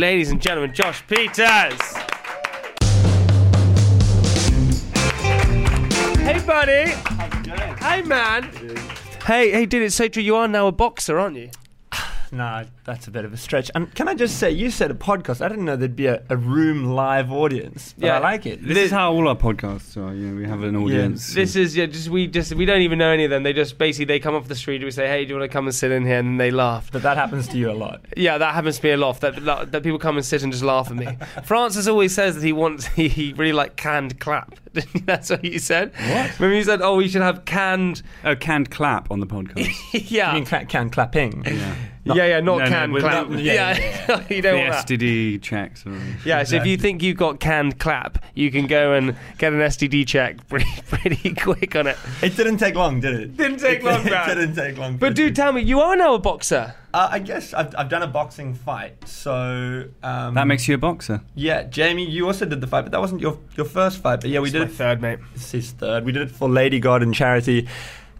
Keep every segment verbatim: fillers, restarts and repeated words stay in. Ladies and gentlemen, Josh Peters. Hey, buddy. How's it going? Hey, man. Hey, hey, dude, it's so true. You are now a boxer, aren't you? Nah, that's a bit of a stretch. And can I just say, you said a podcast. I didn't know there'd be a, a room live audience. But yeah, I like it. This, this is how all our podcasts are. Yeah, we have an audience. Yeah. This is yeah. Just we just we don't even know any of them. They just basically they come off the street. We say, hey, do you want to come and sit in here? And they laugh. But that happens to you a lot. Yeah, that happens to me a lot. That that people come and sit and just laugh at me. Francis always says that he wants he, he really like canned clap. That's what you said. What? Remember you said, oh, we should have canned. Oh, canned clap on the podcast. Yeah. You mean cla- canned clapping? Yeah. Not, yeah, yeah, not no, canned no, clap. Not, yeah, yeah. yeah. You don't the want that. S T D checks. Or yeah, so no. If you think you've got canned clap, you can go and get an S T D check pretty, pretty quick on it. It didn't take long, did it? Didn't take it, long, man. It didn't take long. But dude, tell me, you are now a boxer. Uh, I guess I've, I've done a boxing fight, so... Um, that makes you a boxer. Yeah, Jamie, you also did the fight, but that wasn't your your first fight. But yeah, we it's did it third, mate. It's his third. We did it for Lady God and Charity.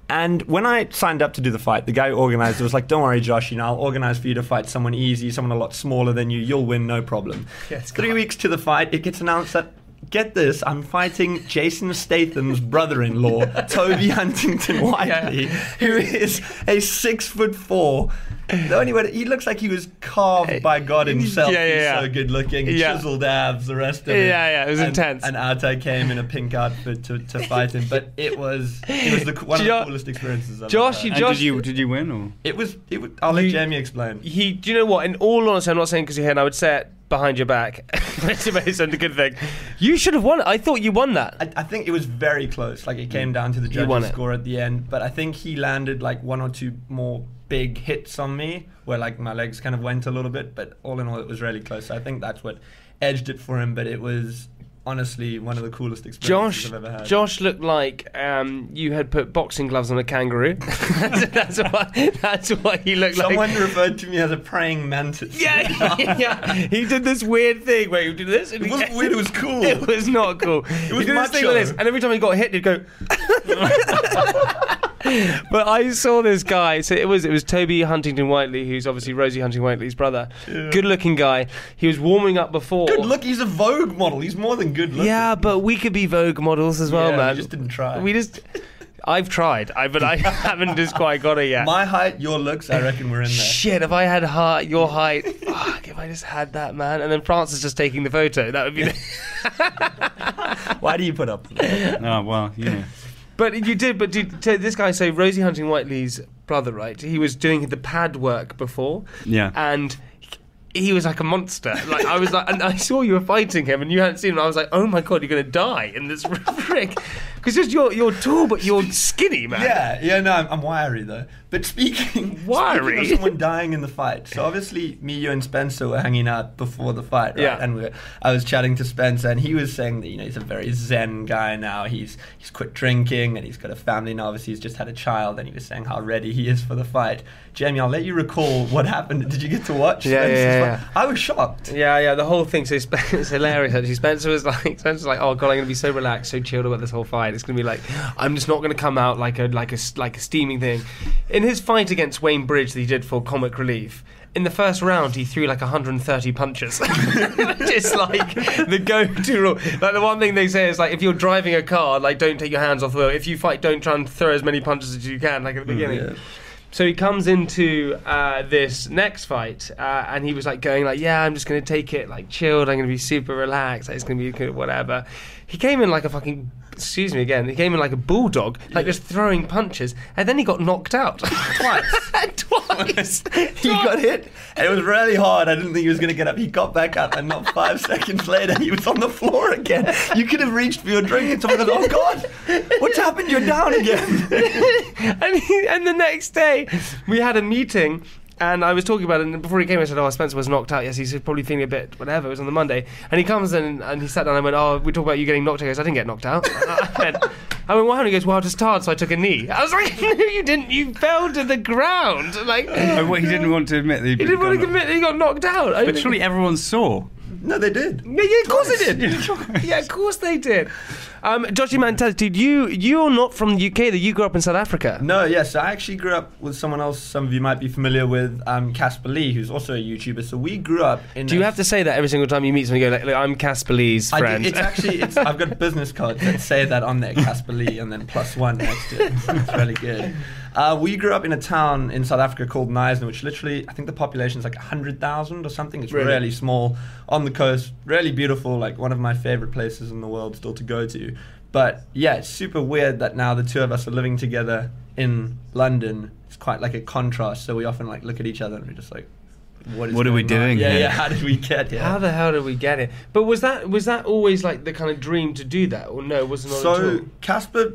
And when I signed up to do the fight, the guy who organised it was like, don't worry, Josh, you know, I'll organise for you to fight someone easy, someone a lot smaller than you. You'll win, no problem. Yes, Three God. weeks to the fight, it gets announced that, get this, I'm fighting Jason Statham's brother-in-law, Toby Huntington-Whiteley, yeah. who is a six foot four. The only way to, he looks like he was carved by God himself. Yeah, yeah, yeah. He's so good looking, yeah. chiseled abs, the rest of it. Yeah, yeah, it was and, intense. And Arta came in a pink outfit to, to fight him, but it was it was the, one of jo- the coolest experiences I've Josh, ever. Josh, did you did you win or? It was. It was I'll you, let Jamie explain. He, do you know what? In all honesty, I'm not saying because you're here, and I would say it behind your back. That's a good thing. You should have won it. I thought you won that. I, I think it was very close. Like it came down to the judges' score at the end, but I think he landed like one or two more big hits on me where like my legs kind of went a little bit, but all in all it was really close. So I think that's what edged it for him, but it was honestly one of the coolest experiences Josh, I've ever had. Josh looked like um, you had put boxing gloves on a kangaroo. that's, that's, what, that's what he looked Someone like. Someone referred to me as a praying mantis. Yeah, yeah. He did this weird thing where he would do this. It wasn't weird, it was cool. It was not cool. It was macho. Thing like this, and every time he got hit, he'd go... But I saw this guy. So it was it was Toby Huntington-Whiteley, who's obviously Rosie Huntington-Whiteley's brother. Yeah. Good-looking guy. He was warming up before. Good look. He's a Vogue model. He's more than good-looking. Yeah, but we could be Vogue models as well, yeah, man. We just didn't try. We just. I've tried, I, but I haven't just quite got it yet. My height, your looks, I reckon we're in there. Shit, if I had heart, your height, fuck, if I just had that, man. And then Francis just taking the photo. That would be. The- Why do you put up? Oh well, you know. But you did, but did this guy, so Rosie Huntington-Whiteley's brother, right? He was doing the pad work before. Yeah. And he was like a monster. Like I was like, and I saw you were fighting him and you hadn't seen him. I was like, oh my God, you're going to die in this rig. Because just you're, you're tall, but you're skinny, man. Yeah, yeah, no, I'm, I'm wiry though. But speaking, wiry? speaking of someone dying in the fight, so obviously me, you and Spencer were hanging out before the fight, right? Yeah. And we were, I was chatting to Spencer and he was saying that, you know, he's a very zen guy now. He's he's quit drinking and he's got a family now. Obviously he's just had a child and he was saying how ready he is for the fight. Jamie, I'll let you recall what happened. Did you get to watch? Yeah, Spencer's yeah, yeah. I was shocked. Yeah, yeah, the whole thing. So it's hilarious actually. Spencer was like, Spencer was like, oh God, I'm going to be so relaxed, so chilled about this whole fight. It's going to be like, I'm just not going to come out like a like a like a steaming thing. In his fight against Wayne Bridge that he did for Comic Relief, in the first round he threw like one hundred thirty punches, which is like the go-to rule. Like the one thing they say is like, if you're driving a car, like don't take your hands off the wheel. If you fight, don't try and throw as many punches as you can, like at the beginning. Mm, yeah. So he comes into uh, this next fight, uh, and he was like going like, yeah, I'm just going to take it like chilled. I'm going to be super relaxed. Like, it's going to be whatever. He came in like a fucking, excuse me again, he came in like a bulldog, like yeah. just throwing punches, and then he got knocked out. Twice. Twice. He got hit, and it was really hard. I didn't think he was going to get up. He got back up, and not five seconds later, he was on the floor again. You could have reached for your drink and someone goes, oh God, what's happened? You're down again. and, he, and the next day, we had a meeting, And I was talking about it, and before he came, I said, oh, Spencer was knocked out. Yes, he's probably feeling a bit whatever. It was on the Monday. And he comes in, and he sat down and went, oh, we talk about you getting knocked out. He goes, I didn't get knocked out. I went, I went, why? And he goes, well, I was just tired, so I took a knee. I was like, no, you didn't. You fell to the ground. Like, and what, he didn't want to admit that he, he didn't want to admit that he got knocked out. I but surely think... everyone saw. No, they did. Yeah, yeah of course Twice. they did. Yeah. yeah, of course they did. Um, Joshy Mantel, dude, you, you're not from the U K, that you grew up in South Africa. No, yes, yeah, so I actually grew up with someone else some of you might be familiar with, um, Casper Lee, who's also a YouTuber. So we grew up in... Do you have to say that every single time you meet someone? You go, like, look, I'm Casper Lee's friend. I do, it's actually, it's, I've got business cards that say that on there, Casper Lee, and then plus one next to it. It's really good. Uh, we grew up in a town in South Africa called Knysna, which literally, I think the population is like one hundred thousand or something. It's really? really small, on the coast, really beautiful, like one of my favorite places in the world still to go to. But yeah, it's super weird that now the two of us are living together in London. It's quite like a contrast, so we often like look at each other and we're just like, what, is what are we doing yeah, here? Yeah, how did we get here? How the hell did we get here? But was that was that always like the kind of dream to do that, or no, was it not at all? So Casper...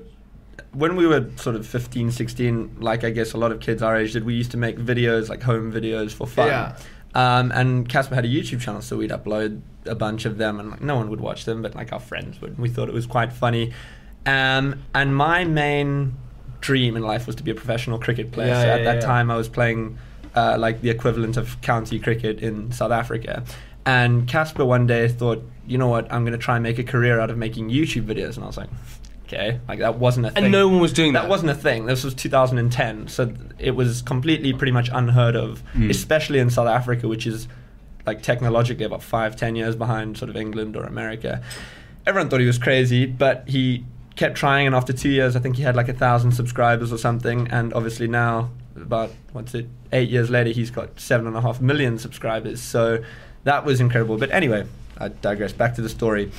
When we were sort of fifteen, sixteen, like I guess a lot of kids our age did, we used to make videos, like home videos for fun. Yeah. Um, and Casper had a YouTube channel, so we'd upload a bunch of them, and like, no one would watch them, but like our friends would. We thought it was quite funny. Um, and my main dream in life was to be a professional cricket player. Yeah, so yeah, at that yeah. time, I was playing uh, like the equivalent of county cricket in South Africa. And Casper one day thought, you know what, I'm going to try and make a career out of making YouTube videos. And I was like... Okay, like that wasn't a thing. And no one was doing that. That wasn't a thing. This was two thousand ten, so it was completely pretty much unheard of, mm. especially in South Africa, which is like technologically about five, ten years behind sort of England or America. Everyone thought he was crazy, but he kept trying, and after two years, I think he had like a thousand subscribers or something, and obviously now, about, what's it, eight years later, he's got seven and a half million subscribers, so that was incredible. But anyway... I digress, back to the story.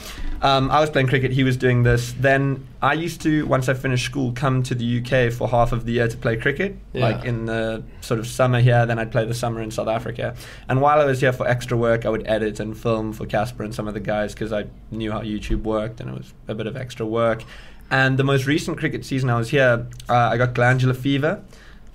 Um, I was playing cricket, he was doing this. Then I used to, once I finished school, come to the U K for half of the year to play cricket, yeah. like in the sort of summer here, then I'd play the summer in South Africa. And while I was here for extra work, I would edit and film for Casper and some of the guys because I knew how YouTube worked and it was a bit of extra work. And the most recent cricket season I was here, uh, I got glandular fever.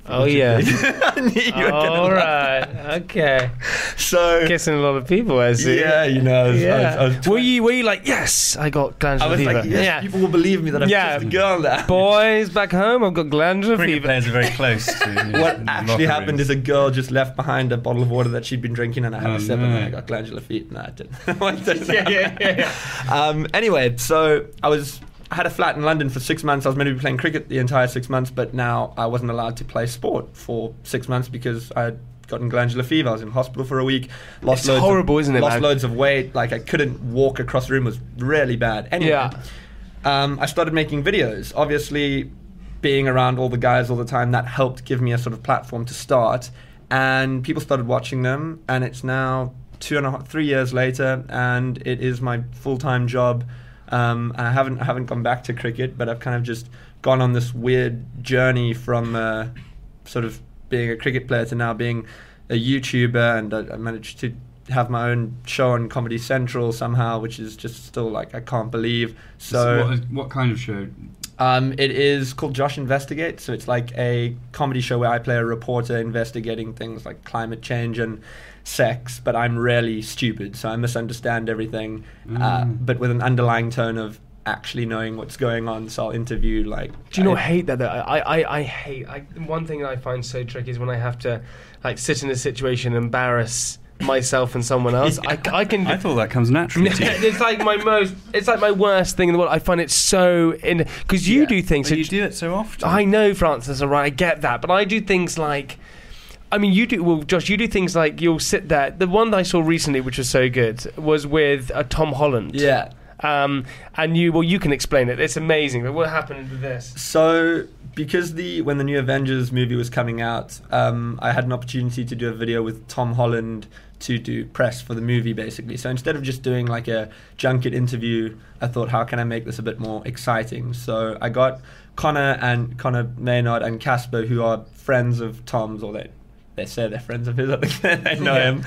Oh yeah. I knew you were all right. Okay. So kissing a lot of people, I see. Yeah, you know. I was, yeah. I was, I was, I was were you? Were you like, yes, I got glandular fever? I was fever. like, yes, yeah. people will believe me that I've yeah. kissed a girl now. Boys back home, I've got glandular fever. Cricket players are very close. To, you know, what actually happened rooms. is a girl just left behind a bottle of water that she'd been drinking, and I had oh, a sip, no. and I got glandular fever. No, I didn't. I didn't yeah, yeah, yeah, yeah. Um, anyway, so I was. I had a flat in London for six months. I was meant to be playing cricket the entire six months, but now I wasn't allowed to play sport for six months because I had gotten glandular fever. I was in hospital for a week. Lost it's loads horrible, of, isn't it? Lost man? loads of weight. Like I couldn't walk across the room. It was really bad. Anyway, yeah. um, I started making videos. Obviously, being around all the guys all the time, that helped give me a sort of platform to start. And people started watching them. And it's now two and a half, three years later, and it is my full-time job. Um, I haven't I haven't gone back to cricket, but I've kind of just gone on this weird journey from uh, sort of being a cricket player to now being a YouTuber, and I, I managed to have my own show on Comedy Central somehow, which is just still like I can't believe. So what, what kind of show? Um, it is called Josh Investigate, so it's like a comedy show where I play a reporter investigating things like climate change and sex, but I'm really stupid, so I misunderstand everything, mm. uh, but with an underlying tone of actually knowing what's going on. So I'll interview like... Do you I, not hate that though? I, I, I hate... I, one thing that I find so tricky is when I have to like sit in a situation and embarrass myself and someone else. yeah. I, I can. I thought that comes naturally to you. It's like my most. It's like my worst thing in the world. I find it so in because you yeah. do things. But so you do it so often. I know, Francis. All right, I get that, but I do things like. I mean, you do. Well, Josh, you do things like you'll sit there. The one that I saw recently, which was so good, was with uh, Tom Holland. Yeah. Um, and you, well, you can explain it. It's amazing. But what happened with this? So, because the when the new Avengers movie was coming out, um, I had an opportunity to do a video with Tom Holland to do press for the movie, basically. So instead of just doing like a junket interview, I thought, how can I make this a bit more exciting? So I got Connor and Connor Maynard and Casper, who are friends of Tom's, or they they say they're friends of his. I think they know yeah. him.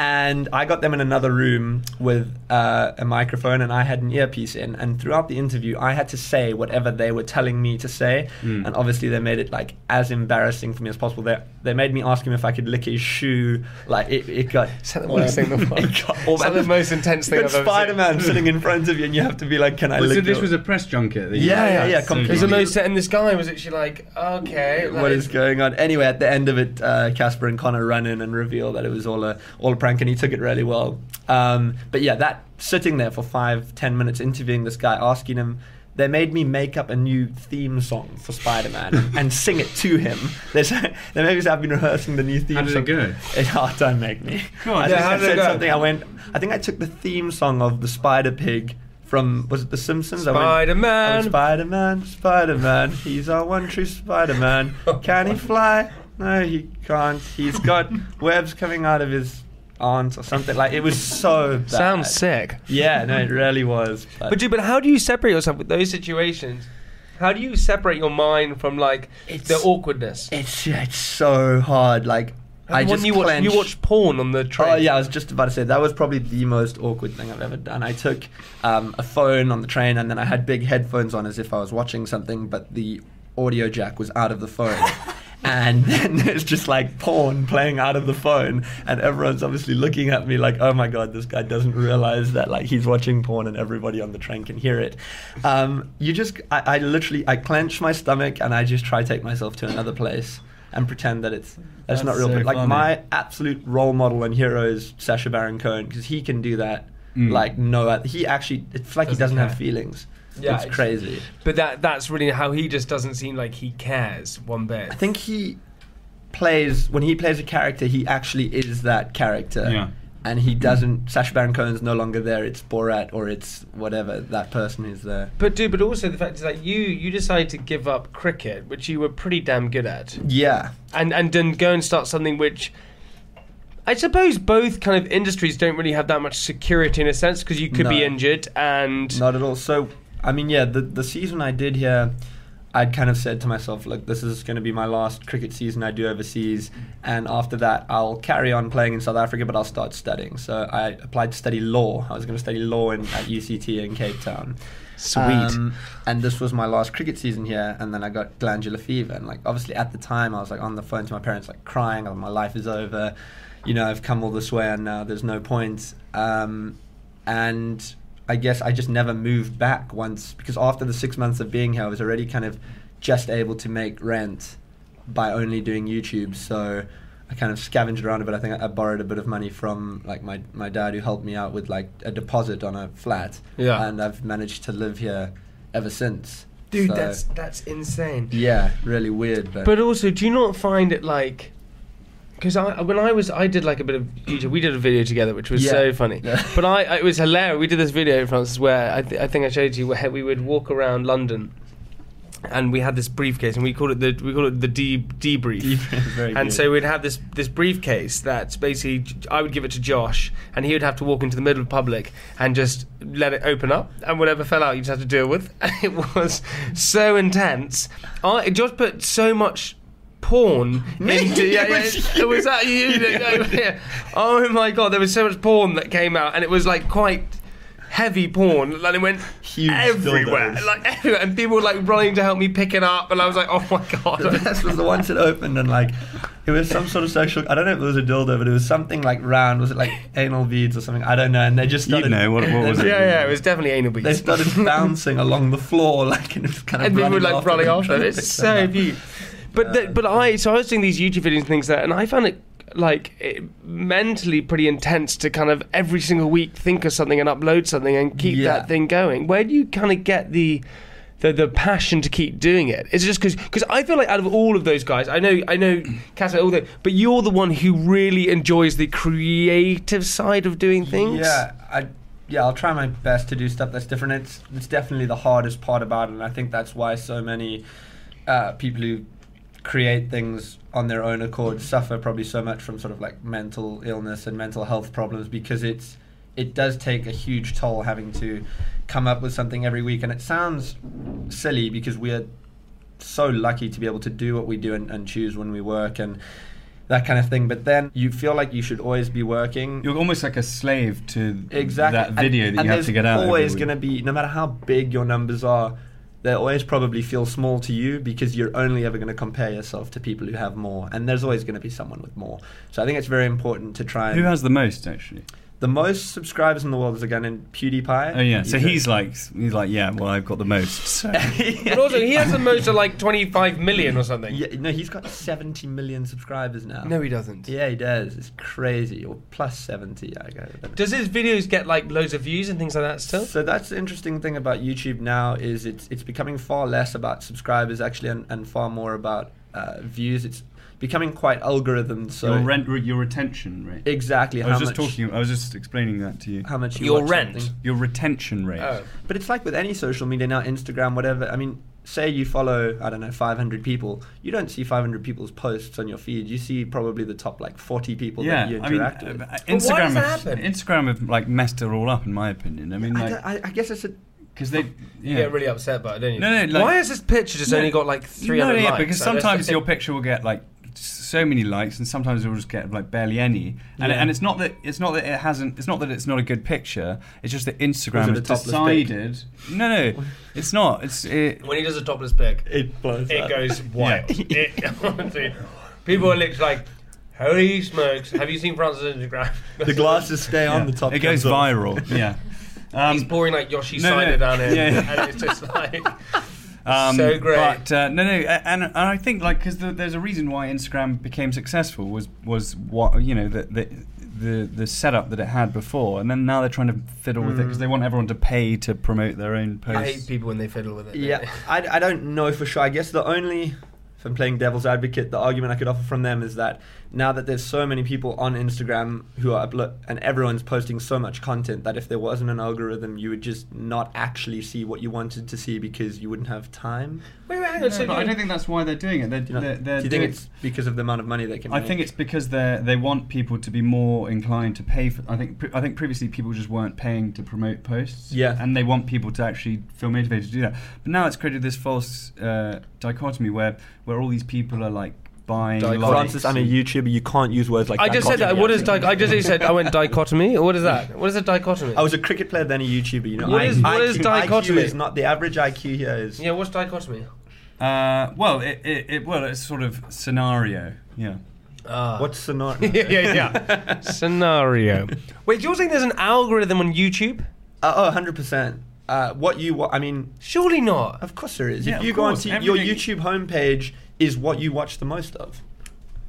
And I got them in another room with uh, a microphone, and I had an earpiece in. And throughout the interview, I had to say whatever they were telling me to say. Mm. And obviously, they made it like as embarrassing for me as possible. They they made me ask him if I could lick his shoe. Like it, it got is that the worst thing. It got, is that the most intense thing I've ever Spider-Man sitting in front of you, and you have to be like, "Can I?" Well, lick so this your... was a press junket. That yeah, yeah, yeah, completely. It was the most. And this guy was actually like, "Okay, like... what is going on?" Anyway, at the end of it, uh, Casper and Connor run in and reveal that it was all a all a press. And he took it really well. Um, but yeah, that sitting there for five, ten minutes interviewing this guy, asking him, they made me make up a new theme song for Spider-Man and sing it to him. They said, they made me say, I've been rehearsing the new theme song. How did song. it go? It's hard oh, don't make me. Come on, I, yeah, how I did said it go? something, I went, I think I took the theme song of the Spider-Pig from, was it The Simpsons? Spider-Man! I went, Spider-Man, Spider-Man, he's our one true Spider-Man. Can he fly? No, he can't. He's got webs coming out of his... aunt or something. Like it was so bad. Sounds sick. Yeah, no, it really was. But but, dude, but how do you separate yourself with those situations? How do you separate your mind from like it's, the awkwardness? It's it's so hard. Like and I just you watch, you watch porn on the train. Oh yeah, I was just about to say that was probably the most awkward thing I've ever done. I took um, a phone on the train, and then I had big headphones on as if I was watching something, but the audio jack was out of the phone. And then there's just like porn playing out of the phone, and everyone's obviously looking at me like, oh my god, this guy doesn't realize that like he's watching porn and everybody on the train can hear it. Um, you just, I, I literally, I clench my stomach and I just try to take myself to another place and pretend that it's that's, that's not real. So like funny. My absolute role model and hero is Sacha Baron Cohen, because he can do that. Mm. Like no, he actually, it's like doesn't he doesn't care. have feelings. Yeah, it's, it's crazy. But that that's really how he just doesn't seem like he cares one bit. I think he plays, when he plays a character, he actually is that character. Yeah. And he doesn't, Sacha Baron Cohen's no longer there, it's Borat or it's whatever, that person is there. But dude, but also the fact is that you you decided to give up cricket, which you were pretty damn good at. Yeah. And, and then go and start something which... I suppose both kind of industries don't really have that much security in a sense, because you could no, be injured and... Not at all. So... I mean, yeah, the, the season I did here, I'd kind of said to myself, look, this is going to be my last cricket season I do overseas, and after that I'll carry on playing in South Africa, but I'll start studying. So I applied to study law. I was going to study law in, at U C T in Cape Town. Sweet. Um, and this was my last cricket season here, and then I got glandular fever. And like, obviously at the time I was like on the phone to my parents, like crying, oh, my life is over, you know, I've come all this way and now uh, there's no point. Um, and... I guess I just never moved back once, because after the six months of being here, I was already kind of just able to make rent by only doing YouTube. So I kind of scavenged around a bit. I think I borrowed a bit of money from like my, my dad, who helped me out with like a deposit on a flat. Yeah. And I've managed to live here ever since. Dude, so, that's that's insane. Yeah, really weird. But, but also, do you not find it like... Because I, when I was, I did like a bit of YouTube. We did a video together, which was yeah. so funny. Yeah. But I, I, it was hilarious. We did this video, Francis, where I, th I think I showed you where we would walk around London, and we had this briefcase, and we called it the we called it the de debrief. Debrief. And good. So we'd have this this briefcase that's basically I would give it to Josh, and he would have to walk into the middle of the public and just let it open up, and whatever fell out, you just have to deal with. And it was so intense. I, Josh put so much. Porn into yeah, yeah, it, was that you? Yeah. Yeah. Oh my god, there was so much porn that came out, and it was like quite heavy porn. Like it went huge everywhere, dildos. Like everywhere, and people were like running to help me pick it up, and I was like, oh my god. The best was the ones that opened, and like it was some sort of social. I don't know if it was a dildo, but it was something like round. Was it like anal beads or something? I don't know. And they just started. You know what, what was it? Yeah, yeah, it was definitely anal beads. They started bouncing along the floor, like and it was kind of. And people were like running after it. It's so beautiful. But the, but I so I was doing these YouTube videos and things there, and I found it like it, mentally pretty intense to kind of every single week think of something and upload something and keep yeah. that thing going. Where do you kind of get the the the passion to keep doing it? It's just because because I feel like out of all of those guys, I know I know Casper, all that, but you're the one who really enjoys the creative side of doing things. Yeah, I yeah I'll try my best to do stuff that's different. It's it's definitely the hardest part about it, and I think that's why so many uh, people who create things on their own accord suffer probably so much from sort of like mental illness and mental health problems, because it's it does take a huge toll having to come up with something every week. And it sounds silly because we are so lucky to be able to do what we do and, and choose when we work, and that kind of thing. But then you feel like you should always be working. You're almost like a slave to exactly. that video and, that you have to get out. There's always going to be, no matter how big your numbers are, they always probably feel small to you because you're only ever going to compare yourself to people who have more. And there's always going to be someone with more. So I think it's very important to try and... Who has the most, actually? The most subscribers in the world is a guy named PewDiePie. Oh, yeah. So he's like, he's like, yeah, well, I've got the most. So. yeah. But also, he has the most of like twenty-five million or something. Yeah, no, he's got seventy million subscribers now. No, he doesn't. Yeah, he does. It's crazy. Or plus seventy, I guess. Does his videos get like loads of views and things like that still? So that's the interesting thing about YouTube now is it's it's becoming far less about subscribers, actually, and, and far more about uh, views. It's becoming quite algorithms. So your rent, your retention rate. Exactly. I was how just much, talking. I was just explaining that to you. How much you your rent, something. Your retention rate. Oh. But it's like with any social media now, Instagram, whatever. I mean, say you follow, I don't know, five hundred people. You don't see five hundred people's posts on your feed. You see probably the top like forty people yeah, that you interact I mean, with. Uh, Instagram, have, Instagram have like messed it all up, in my opinion. I mean, I, like, I, I guess it's a. Because they, yeah. you get really upset about it, don't you? No, no. Like, why has this picture just no, only got like three hundred no, yeah, likes? Because sometimes your picture will get like. So many likes, and sometimes it will just get like barely any. And, yeah. it, and it's not that it's not that it hasn't. It's not that it's not a good picture. It's just that Instagram has decided. Pic? No, no, it's not. It's it, when he does a topless pic, it blows it up. Goes wild. Yeah. It, people are literally like, "Holy smokes! Have you seen Francis' Instagram?" The glasses stay yeah. on the top. It goes viral. yeah, um, he's pouring like Yoshi no, cider no. down in, yeah, yeah. and it's just like. Um, so great, but uh, no, no, and, and I think like because the, there's a reason why Instagram became successful was was what you know the the the, the setup that it had before, and then now they're trying to fiddle mm. with it because they want everyone to pay to promote their own posts. I hate people when they fiddle with it. Yeah, I, I don't know for sure. I guess the only, if I'm playing devil's advocate, the argument I could offer from them is that now that there's so many people on Instagram who are upload and everyone's posting so much content that if there wasn't an algorithm, you would just not actually see what you wanted to see because you wouldn't have time. Wait, wait, hang on. So no, I don't think that's why they're doing it. They're, you know, they're, they're do you think it's because of the amount of money they can? I make? think it's because they they want people to be more inclined to pay for. I think I think previously people just weren't paying to promote posts. Yeah, and they want people to actually feel motivated to do that. But now it's created this false uh, dichotomy where. Where all these people are like buying. Francis, I'm a YouTuber. You can't use words like. I dichotomy. just said. What is dichotomy? I just said. I went dichotomy. What is that? What is a dichotomy? I was a cricket player, then a YouTuber. You know. What I, is, what I Q, is dichotomy? I Q is not the average I Q here is. Yeah. What's dichotomy? Uh, well, it, it, it well, it's sort of scenario. Yeah. Uh. What's scenario? yeah, yeah, yeah. Scenario. Wait, you're saying there's an algorithm on YouTube? Uh, oh, one hundred percent. Uh, what you what I mean surely not of course there is yeah, if you go onto your YouTube homepage is what you watch the most of.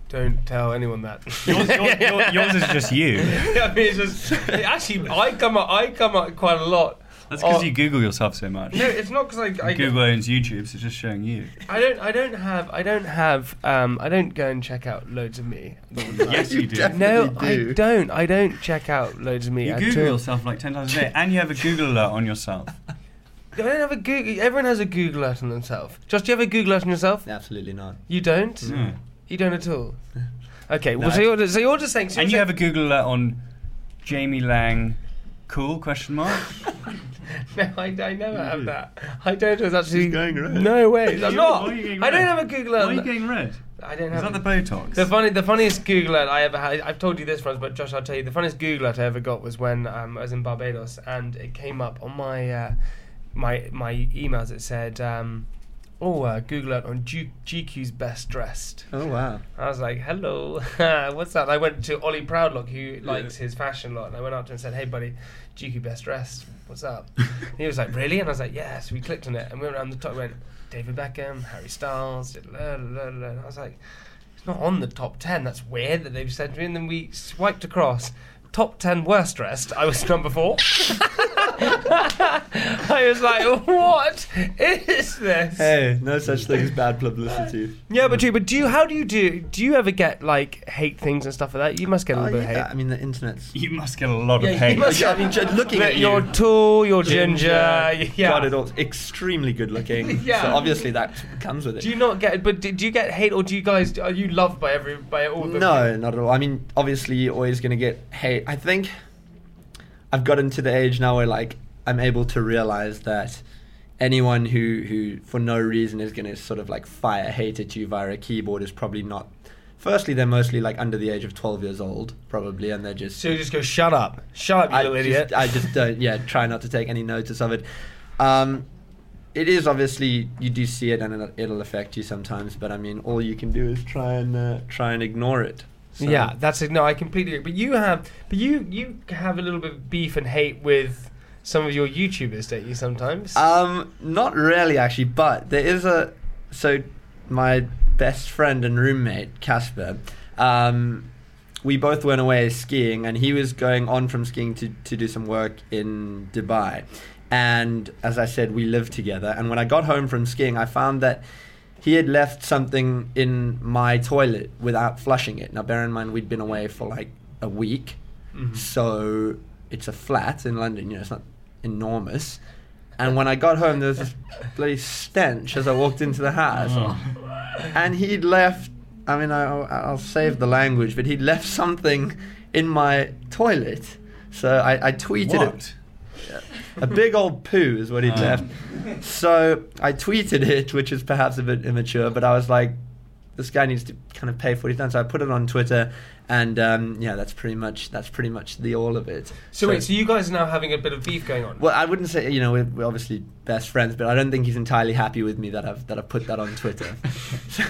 Don't tell anyone that. yours, yours, yours, yours is just you. yeah, I mean, it's just, it actually I come up I come up quite a lot. That's because you Google yourself so much. No, it's not because I, I Google owns YouTube, so it's just showing you. I don't. I don't have. I don't have. Um, I don't go and check out loads of me. Yes, you do. No, do. I don't. I don't check out loads of me. You Google all. yourself like ten times a day, and you have a Google alert on yourself. I don't have a Google. Everyone has a Google alert on themselves. Josh, do you have a Google alert on yourself? Absolutely not. You don't. Mm. You don't at all. Okay. No, well, so you're, so you're just saying. So and you saying, have a Google alert on Jamie Lang. Cool? Question mark. No, I, I never you have do. that. I don't. It's actually She's going red. No way. I'm not. I don't have a Google alert. Why are you getting red? I don't have. Is that the Botox? The funny, the funniest Google alert I ever had. I've told you this once, but Josh, I'll tell you. The funniest Google alert I ever got was when um, I was in Barbados, and it came up on my uh, my my emails. It said. Um, Oh, uh, Google alert on G- GQ's best dressed. Oh wow! I was like, "Hello, what's that?" I went to Ollie Proudlock, who likes yeah. his fashion a lot, and I went up to him and said, "Hey, buddy, G Q best dressed. What's up?" He was like, "Really?" And I was like, "Yes." Yeah. So we clicked on it, and we went around the top. We went David Beckham, Harry Styles. Blah, blah, blah, blah. And I was like, "It's not on the top ten. That's weird that they've said to me." And then we swiped across. Top ten worst dressed. I was number four. I was like, "What is this?" Hey, no such thing as bad publicity. Yeah, but do, but do you? How do you do? Do you ever get like hate things and stuff like that? You must get a little oh, bit yeah, of hate. I mean, the internet's. You must get a lot yeah, of hate. Must, I mean, just looking at you're you. You're tall. You're ginger. ginger yeah, got it all. Extremely good looking. yeah. So obviously that comes with it. Do you not get? But do, do you get hate, or do you guys? Are you loved by every by all? The no, people? Not at all. I mean, obviously you're always going to get hate. I think I've gotten to the age now where like I'm able to realize that anyone who, who for no reason is going to sort of like fire hate at you via a keyboard is probably not Firstly, they're mostly like under the age of twelve years old, probably, and they're just... So you just go, shut up. Shut up, you I little just, idiot. I just don't, yeah, try not to take any notice of it. Um, it is obviously, you do see it and it'll affect you sometimes, but I mean, all you can do is try and uh, try and ignore it. So. Yeah, that's it. No, I completely agree. But you have, but you, you have a little bit of beef and hate with some of your YouTubers, don't you, sometimes? Um, not really, actually, but there is a... So my... best friend and roommate Casper, um, we both went away skiing, and he was going on from skiing to, to do some work in Dubai, and as I said, we lived together, and when I got home from skiing, I found that he had left something in my toilet without flushing it. Now bear in mind, we'd been away for like a week, mm-hmm. so it's a flat in London, you know, it's not enormous, and when I got home there was this bloody stench as I walked into the house. Oh. And he'd left, I mean, I, I'll save the language, but he'd left something in my toilet. So I, I tweeted what? it. A big old poo is what he'd um. left. So I tweeted it, which is perhaps a bit immature, but I was like, this guy needs to kind of pay for what he's done. So I put it on Twitter, and um, yeah, that's pretty much that's pretty much the all of it. So, so wait, so you guys are now having a bit of beef going on? Well, I wouldn't say, you know, we're, we're obviously best friends, but I don't think he's entirely happy with me that I've that I've put that on Twitter. So,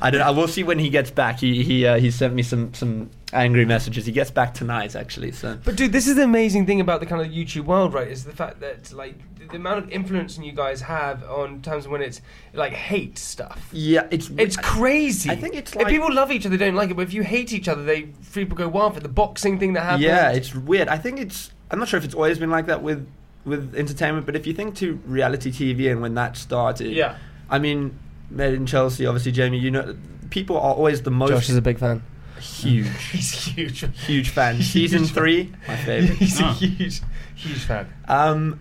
I don't. I will see when he gets back. He he uh, he sent me some some angry messages. He gets back tonight, actually. So, but dude, this is the amazing thing about the kind of YouTube world, right? Is the fact that like the amount of influence you guys have on times when it's like hate stuff. Yeah, it's it's crazy. I think it's like if people love each other, they don't like it. But if you hate each other, they people go wild for the boxing thing that happened. Yeah, it's weird. I think it's. I'm not sure if it's always been like that with with entertainment, but if you think to reality T V and when that started, yeah, I mean. Made in Chelsea, obviously, Jamie, you know, people are always the most... Josh is a big fan. Huge. He's a huge. Huge fan. Huge. Season three, my favourite. He's oh. a huge, huge fan. Um,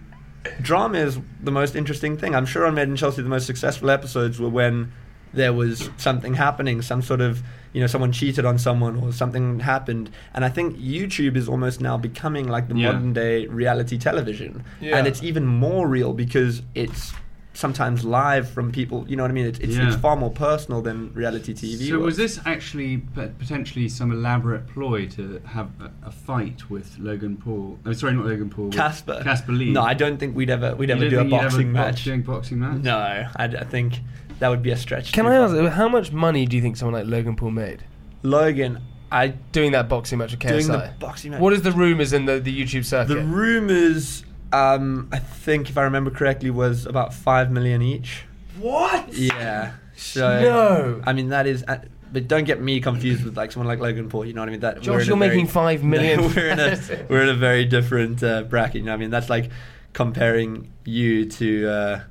drama is the most interesting thing. I'm sure on Made in Chelsea, the most successful episodes were when there was something happening, some sort of, you know, someone cheated on someone or something happened. And I think YouTube is almost now becoming like the yeah. modern-day reality television. Yeah. And it's even more real because it's... sometimes live from people, you know what I mean? It's it's, yeah. it's far more personal than reality T V. So was, was this actually potentially some elaborate ploy to have a, a fight with Logan Paul? Oh, sorry, not Logan Paul. Casper. Casper Lee. No, I don't think we'd ever we'd you ever do a boxing match. Doing boxing match? No, I, I think that would be a stretch. Can I ask, how much money do you think someone like Logan Paul made? Logan. I doing that boxing match with K S I. Doing the boxing match. What is the rumours in the, the YouTube circuit? The rumours. Um, I think, if I remember correctly, was about five million each. What? Yeah. So, no. I mean, that is. Uh, but don't get me confused with like someone like Logan Paul. You know what I mean? That Josh, you're very, making five million. No, we're in a we're in a very different uh, bracket. You know, I mean, that's like comparing you to uh,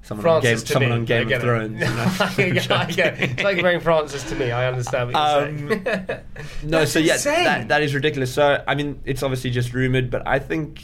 someone on Game, to someone on Game of Thrones. You know? I get it. It's like comparing Francis to me. I understand what you're um, saying. No, so yeah, that, that is ridiculous. So I mean, it's obviously just rumored, but I think.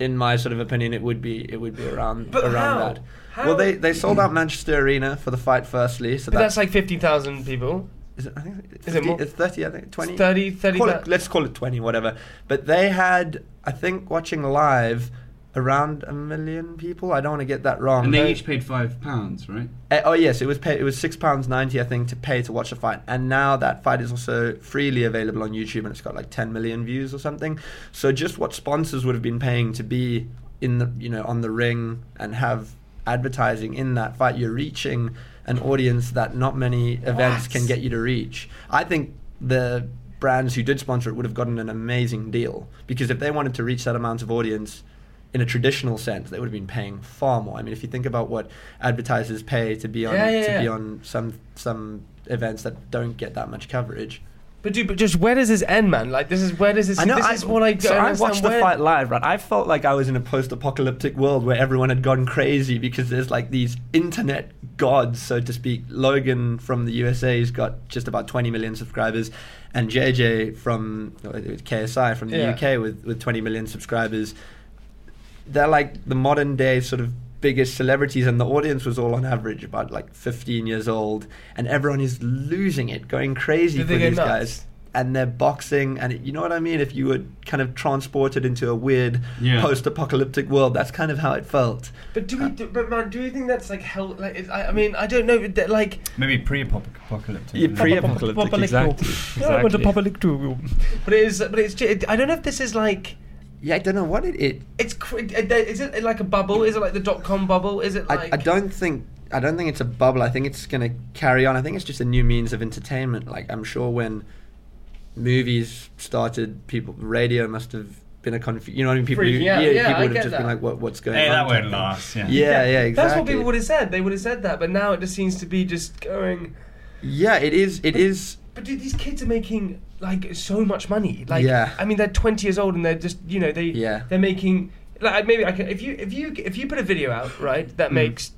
In my sort of opinion, it would be it would be around but around how? that. How? Well, they, they sold out Manchester Arena for the fight. Firstly, so but that's, that's like fifty thousand people. Is it? I think it's fifty, is it more? It's thirty. I think twenty. It's thirty. Thirty. Call it, let's call it twenty. Whatever. But they had, I think, watching live around a million people. I don't want to get that wrong. And they, they each paid five pounds, right? Uh, oh yes, it was pay, it was six pounds ninety, I think, to pay to watch the fight. And now that fight is also freely available on YouTube, and it's got like ten million views or something. So just what sponsors would have been paying to be in the, you know, on the ring and have advertising in that fight, you're reaching an audience that not many events what? can get you to reach. I think the brands who did sponsor it would have gotten an amazing deal because if they wanted to reach that amount of audience. In a traditional sense, they would have been paying far more. I mean, if you think about what advertisers pay to be on yeah, yeah, to yeah. be on some some events that don't get that much coverage. But dude, but just where does this end, man? Like, this is where does this? I know. This I, is what I so I watched where... the fight live, right? I felt like I was in a post-apocalyptic world where everyone had gone crazy because there's like these internet gods, so to speak. Logan from the U S A's got just about twenty million subscribers, and J J from K S I from the yeah. U K with with twenty million subscribers. They're like the modern day sort of biggest celebrities, and the audience was all on average about like fifteen years old, and everyone is losing it, going crazy for these guys. and they're boxing, and it, you know what I mean? If you were kind of transported into a weird yeah. post-apocalyptic world, that's kind of how it felt. But do we, uh, do, but man, do we think that's like hell? Like, it's, I, I mean, I don't know. Like maybe pre-apocalyptic. Yeah, pre-apocalyptic. Exactly. exactly. But it is. But it's. It, I don't know if this is like. Yeah, I don't know what it is. It's. Is it like a bubble? Is it like the dot-com bubble? Is it like? I, I don't think. I don't think it's a bubble. I think it's going to carry on. I think it's just a new means of entertainment. Like, I'm sure when movies started, people, radio must have been a confusion. You know what I mean? People, yeah, yeah, yeah, people would I have just that. been like, what, what's going hey, on? Hey, that won't last. Yeah. yeah, yeah, exactly. That's what people would have said. They would have said that. But now it just seems to be just going. Yeah, it is. It but, is. But dude, these kids are making like so much money. Like, yeah. I mean, they're twenty years old and they're just, you know, they yeah. they're making like maybe I can if you if you if you put a video out right that mm. makes.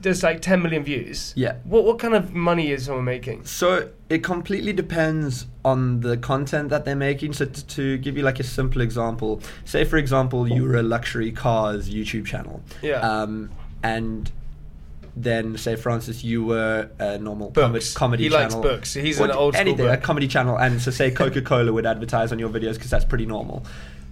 There's like ten million views. Yeah. What what kind of money is someone making? So it completely depends on the content that they're making. So t- to give you like a simple example, say for example you were a luxury cars YouTube channel. Yeah. Um, and then say Francis, you were a normal books. Com- comedy he channel. He likes books. He's an old anything, school book. A comedy channel. And so say Coca-Cola would advertise on your videos because that's pretty normal.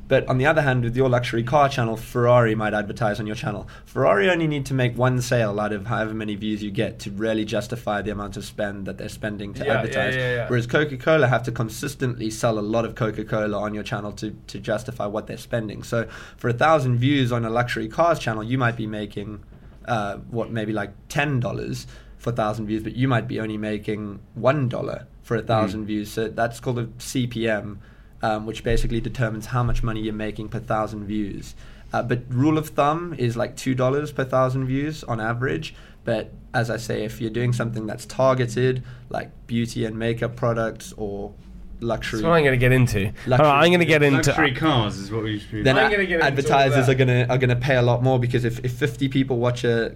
But on the other hand, with your luxury car channel, Ferrari might advertise on your channel. Ferrari only need to make one sale out of however many views you get to really justify the amount of spend that they're spending to yeah, advertise. Yeah, yeah, yeah. Whereas Coca-Cola have to consistently sell a lot of Coca-Cola on your channel to, to justify what they're spending. So for a thousand views on a luxury cars channel, you might be making, uh, what, maybe like ten dollars for a thousand views, but you might be only making one dollar for a thousand mm. views. So that's called a C P M. Um, which basically determines how much money you're making per thousand views. Uh, but rule of thumb is like two dollars per thousand views on average. But as I say, if you're doing something that's targeted, like beauty and makeup products or luxury. That's what I'm going to get into. Luxury, right, I'm going to get into luxury cars is what we should be. Then I'm gonna get advertisers into are going to are going to pay a lot more because if, if fifty people watch a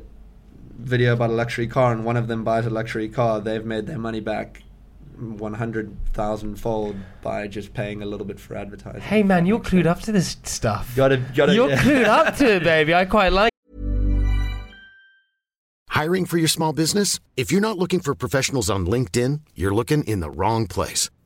video about a luxury car and one of them buys a luxury car, they've made their money back one hundred thousand fold by just paying a little bit for advertising. Hey man, you're clued up to this stuff. Gotta, gotta, you're yeah. clued up to it, baby. I quite like. Hiring for your small business? If you're not looking for professionals on LinkedIn, you're looking in the wrong place.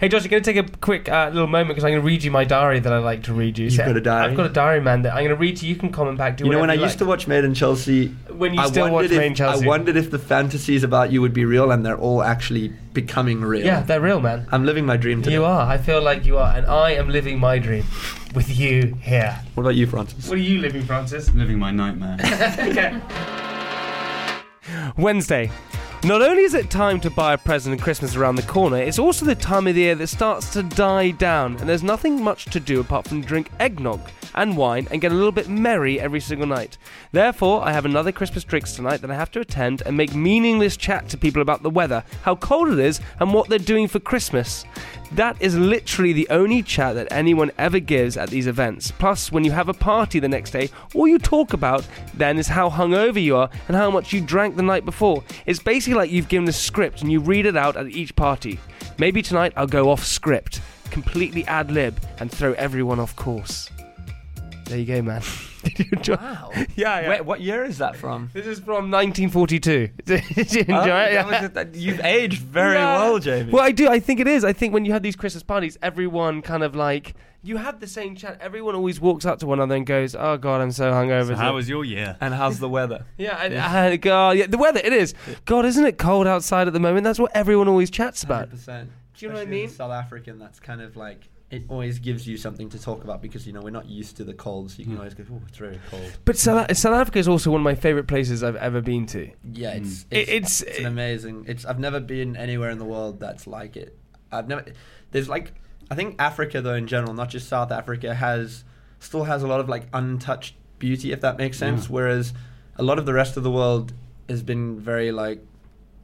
Hey Josh, I'm going to take a quick uh, little moment because I'm going to read you my diary that I like to read you. You've so got a diary? I've got a diary, man, that I'm going to read to you. You can comment back. Do you know when I like. used to watch Made in Chelsea? When you I still watch if, Made in Chelsea? I wondered if the fantasies about you would be real, and they're all actually becoming real. Yeah, they're real, man. I'm living my dream today. You are. I feel like you are, and I am living my dream with you here. What about you, Francis? What are you living, Francis? I'm living my nightmare. Okay. Wednesday. Not only is it time to buy a present and Christmas around the corner, it's also the time of the year that starts to die down, and there's nothing much to do apart from drink eggnog and wine and get a little bit merry every single night. Therefore, I have another Christmas drinks tonight that I have to attend and make meaningless chat to people about the weather, how cold it is, and what they're doing for Christmas. That is literally the only chat that anyone ever gives at these events. Plus, when you have a party the next day, all you talk about then is how hungover you are and how much you drank the night before. It's basically like you've given a script and you read it out at each party. Maybe tonight I'll go off script, completely ad-lib, and throw everyone off course. There you go, man. Did you enjoy? Wow. Yeah, yeah. Wait, what year is that from? This is from nineteen forty-two. Did you enjoy oh, it? Yeah. You've aged very yeah. well, Jamie. Well, I do. I think it is. I think when you had these Christmas parties, everyone kind of like... You have the same chat. Everyone always walks up to one another and goes, oh, God, I'm so hungover. So how was your year? And how's the weather? yeah, and, yeah. And, God, yeah, the weather, it is. God, isn't it cold outside at the moment? That's what everyone always chats about. one hundred percent. Do you Especially know what I mean? South African, that's kind of like... It always gives you something to talk about because, you know, we're not used to the cold, so you can mm. always go, oh, it's very cold. But South, South Africa is also one of my favourite places I've ever been to. Yeah, it's, mm. it's, it's, it's an amazing... It's I've never been anywhere in the world that's like it. I've never... There's like... I think Africa, though, in general, not just South Africa, has still has a lot of, like, untouched beauty, if that makes sense, yeah. whereas a lot of the rest of the world has been very, like,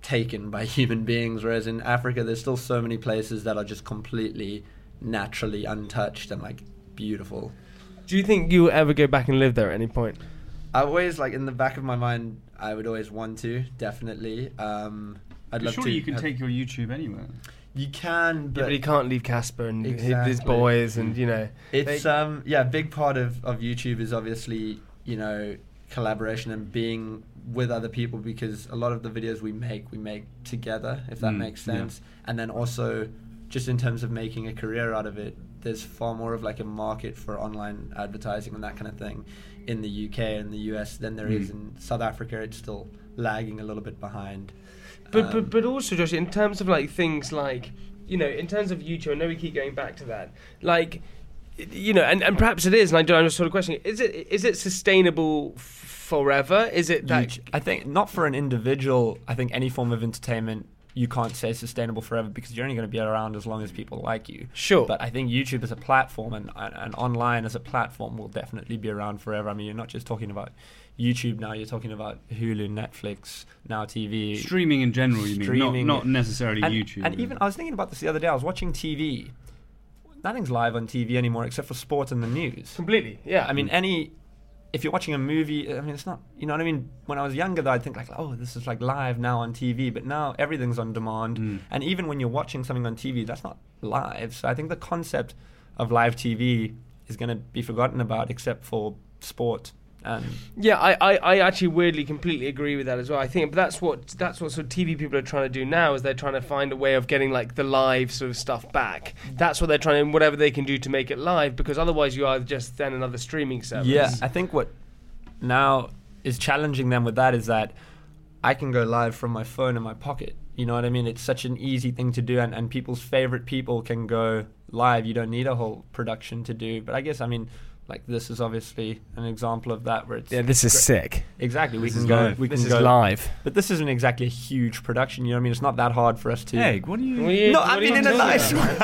taken by human beings, whereas in Africa there's still so many places that are just completely... naturally untouched and like beautiful. Do you think you'll ever go back and live there at any point? I always, like, in the back of my mind, I would always want to, definitely. Um, I'd love surely to. Surely you can have, take your YouTube anywhere. You can, but... Yeah, but he can't leave Casper and exactly. his boys and, you know... It's, they, um, yeah, a big part of, of YouTube is obviously, you know, collaboration and being with other people, because a lot of the videos we make, we make together, if that mm, makes sense. Yeah. And then also, just in terms of making a career out of it, there's far more of like a market for online advertising and that kind of thing in the U K and the U S than there mm. is in South Africa. It's still lagging a little bit behind. But, um, but but also, Josh, in terms of like things like, you know, in terms of YouTube, I know we keep going back to that, like, you know, and, and perhaps it is, and I do, I'm just sort of questioning, is it is it sustainable f- forever? Is it that... You, I think not for an individual. I think any form of entertainment, you can't say sustainable forever, because you're only going to be around as long as people like you. Sure. But I think YouTube as a platform and, and, and online as a platform will definitely be around forever. I mean, you're not just talking about YouTube now, you're talking about Hulu, Netflix, Now T V. Streaming in general, you streaming. mean, not, not necessarily and, YouTube. And really. Even, I was thinking about this the other day, I was watching T V. Nothing's live on T V anymore except for sport and the news. Completely, yeah. I mean, any... If you're watching a movie, I mean, it's not, you know what I mean? When I was younger, though, I'd think like, oh, this is like live now on T V, but now everything's on demand. Mm. And even when you're watching something on T V, that's not live. So I think the concept of live T V is going to be forgotten about, except for sport. And yeah, I, I, I actually weirdly completely agree with that as well. I think but that's what that's what sort of T V people are trying to do now, is they're trying to find a way of getting like the live sort of stuff back. That's what they're trying to, whatever they can do to make it live, because otherwise you are just then another streaming service. Yeah, I think what now is challenging them with that is that I can go live from my phone in my pocket. You know what I mean? It's such an easy thing to do, and, and people's favorite people can go live. You don't need a whole production to do. But I guess, I mean... Like, this is obviously an example of that where it's... Yeah, this is great. Sick. Exactly. We this can go... Live. We this can is go, live. But this isn't exactly a huge production, you know what I mean? It's not that hard for us to... Hey, what are you... What are you no, I mean, in a nice way.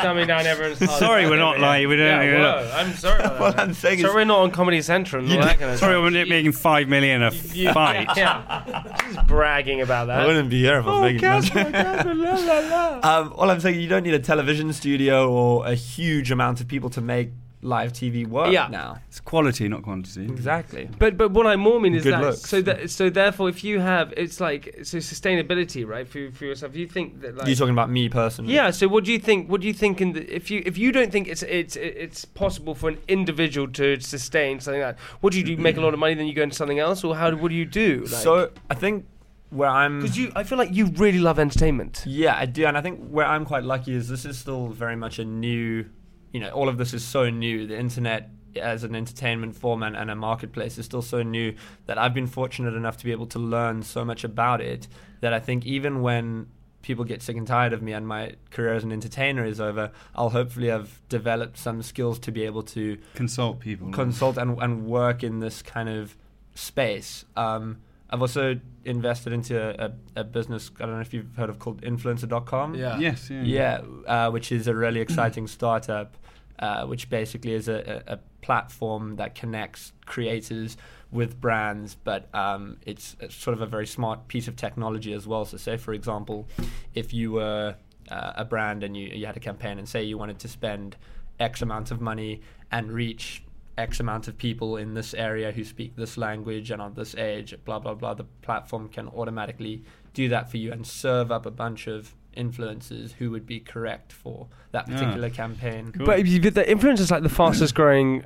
Coming down everyone's... Sorry, we're not live. We don't... Yeah, well, I'm sorry about that. What I'm saying sorry is... Sorry, we're not on Comedy Central and all that kind of stuff. Sorry, we're not making five million a you, fight. Yeah. Just bragging about that. I wouldn't be here if I was making that. Um, all I'm saying, you don't need a television studio or a huge amount of people to make live T V work yeah. now. It's quality, not quantity. Exactly. But but what I more mean is good that looks. so that so therefore if you have it's like so sustainability, right, for for yourself. You think that like you're talking about me personally. Yeah. So what do you think? What do you think in the, if you if you don't think it's it's it's possible for an individual to sustain something like that? What do you do? You make a lot of money, then you go into something else, or how what do you do? Like, so I think where I'm because you I feel like you really love entertainment. Yeah, I do, and I think where I'm quite lucky is this is still very much a new. You know, all of this is so new. The internet as an entertainment form and, and a marketplace is still so new that I've been fortunate enough to be able to learn so much about it that I think even when people get sick and tired of me and my career as an entertainer is over, I'll hopefully have developed some skills to be able to... Consult people. Consult and, and work in this kind of space. Um, I've also invested into a, a, a business, I don't know if you've heard of, called Influencer dot com. Yeah. Yes. Yeah, yeah, yeah. Uh, which is a really exciting startup, uh, which basically is a, a, a platform that connects creators with brands, but um, it's, it's sort of a very smart piece of technology as well. So say, for example, if you were uh, a brand and you, you had a campaign and say you wanted to spend X amount of money and reach X amount of people in this area who speak this language and of this age, blah, blah, blah. The platform can automatically do that for you and serve up a bunch of influencers who would be correct for that particular yeah. campaign. Cool. But the influencer is like the fastest growing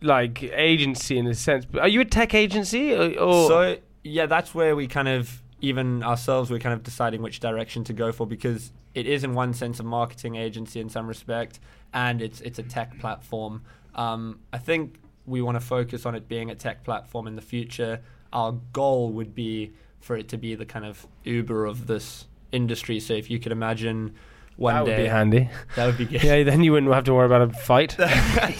like agency in a sense. Are you a tech agency? Or, or? So, yeah, that's where we kind of, even ourselves, we're kind of deciding which direction to go for, because it is in one sense a marketing agency in some respect, and it's it's a tech platform. Um, I think we want to focus on it being a tech platform in the future. Our goal would be for it to be the kind of Uber of this industry. So if you could imagine one day... That would day, be handy. That would be good. Yeah, then you wouldn't have to worry about a fight.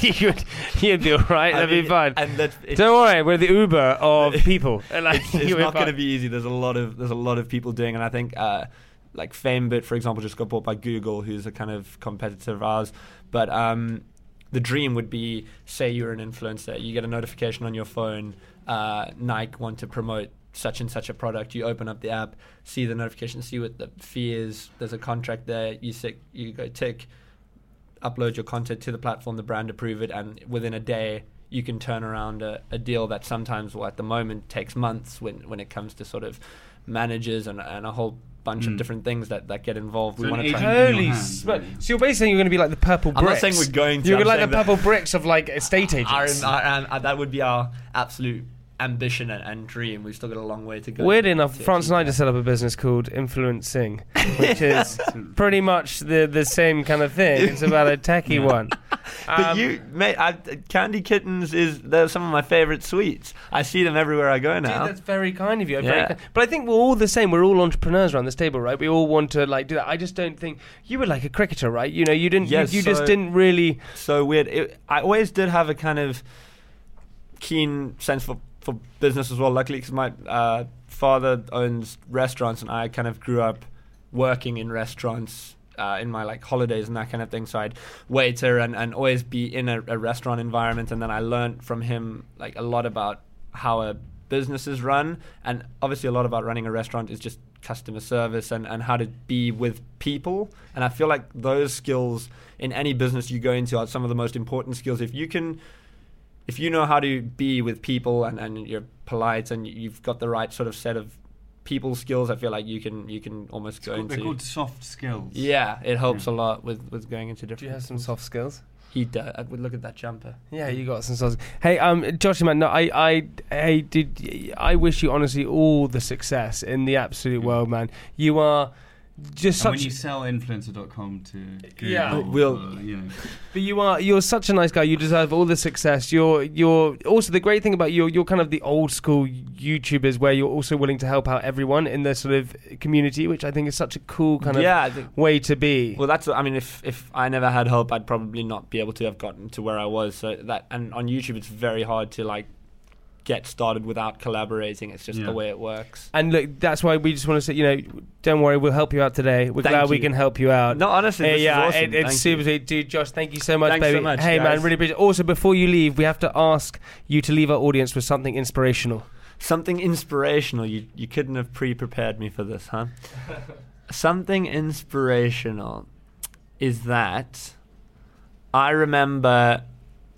you would, you'd be all right. I That'd mean, be fine. And that, don't worry, we're the Uber of people. Like, it's it's not going to be easy. There's a lot of there's a lot of people doing, and I think... Uh, like Famebit, for example, just got bought by Google, who's a kind of competitor of ours. But um, the dream would be, say you're an influencer, you get a notification on your phone, uh, Nike want to promote such and such a product. You open up the app, see the notification, see what the fee is. There's a contract there. You, sick, you go tick. upload your content to the platform, the brand approve it, and within a day you can turn around a, a deal that sometimes, well, at the moment takes months when, when it comes to sort of managers and, and a whole bunch mm. of different things that, that get involved. So we want to try and holy smoke. So you're basically saying you're going to be like the purple bricks. I'm not saying we're going to. You're going to be like the purple bricks of like estate agents. Our, our, our, that would be our absolute ambition and, and dream. We've still got a long way to go. Weird enough, France and I just set up a business called Influencing, which is pretty much the, the same kind of thing. It's about a techie one. But um, you, mate, I, Candy Kittens is, they're some of my favourite sweets. I see them everywhere I go now. Dude, that's very kind of you. Yeah. Very, but I think we're all the same. We're all entrepreneurs around this table, right? We all want to like do that. I just don't think you were like a cricketer, right? You know, you didn't. Yes, you you so, just didn't really. So weird. It, I always did have a kind of keen sense for for business as well. Luckily, because my uh, father owns restaurants, and I kind of grew up working in restaurants. Uh, in my like holidays and that kind of thing, so I'd waiter and, and always be in a, a restaurant environment, and then I learned from him like a lot about how a business is run, and obviously a lot about running a restaurant is just customer service and, and how to be with people. And I feel like those skills in any business you go into are some of the most important skills. If you can, if you know how to be with people and, and you're polite and you've got the right sort of set of people skills, I feel like you can you can almost go into. They're called soft skills. Yeah, it helps yeah. a lot with, with going into different. Do you have some soft skills? He does. I would look at that jumper. Yeah, you got some soft skills. Hey, um, Josh, man, no, I, I, I did. I wish you honestly all the success in the absolute mm-hmm. world, man. You are. Just and such when you sell influencer dot com to Google, yeah, we'll, or, you know. But you are you're such a nice guy. You deserve all the success. You're you're also the great thing about you. You're kind of the old school YouTubers where you're also willing to help out everyone in the sort of community, which I think is such a cool kind of yeah, think, way to be. Well, that's I mean, if if I never had help, I'd probably not be able to have gotten to where I was. So that and on YouTube, it's very hard to like. Get started without collaborating. It's just yeah. the way it works. And look, that's why we just want to say, you know, don't worry, we'll help you out today. We're thank glad you. We can help you out. No, honestly, this uh, yeah, is awesome. It, it's super sweet, dude. Josh, thank you so much, Thanks baby. So much, hey, guys. Man, really appreciate it. Also, before you leave, we have to ask you to leave our audience with something inspirational. Something inspirational. You you couldn't have pre-prepared me for this, huh? Something inspirational is that I remember.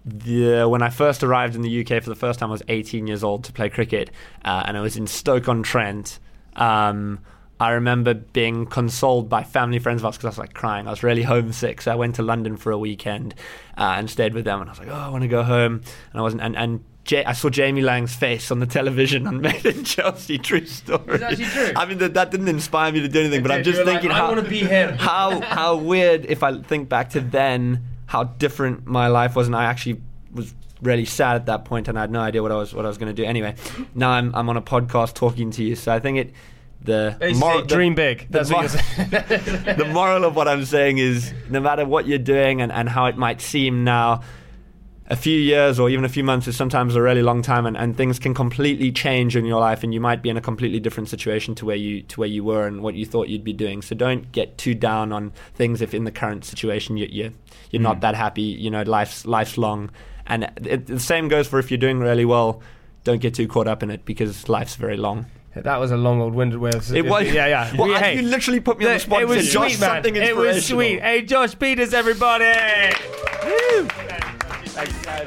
The, when I first arrived in the U K for the first time, I was eighteen years old to play cricket, uh, and I was in Stoke-on-Trent. Um, I remember being consoled by family friends of ours because I was like crying. I was really homesick, so I went to London for a weekend uh, and stayed with them. And I was like, "Oh, I want to go home," and I wasn't. And, and J- I saw Jamie Lang's face on the television on Made in Chelsea. True story. Is that actually true? I mean, that, that didn't inspire me to do anything, it but did. I'm just You're thinking, like, how, I want to be him. how how weird if I think back to then. How different my life was, and I actually was really sad at that point, and I had no idea what I was what I was going to do. Anyway, now I'm I'm on a podcast talking to you, so I think it the moral, dream the, big. That's the, what mor- the moral of what I'm saying is, no matter what you're doing and, and how it might seem now, a few years or even a few months is sometimes a really long time, and, and things can completely change in your life, and you might be in a completely different situation to where you to where you were and what you thought you'd be doing. So don't get too down on things if in the current situation you you You're mm. not that happy, you know. Life's life's long, and it, the same goes for if you're doing really well. Don't get too caught up in it because life's very long. Yeah, that was a long old winded way. Of, it was, yeah, yeah. Well, yeah, hey, you literally put me the, on the spot. It was sweet, Josh, man. It was sweet. Hey, Josh Peters, everybody. Woo! Thanks, guys.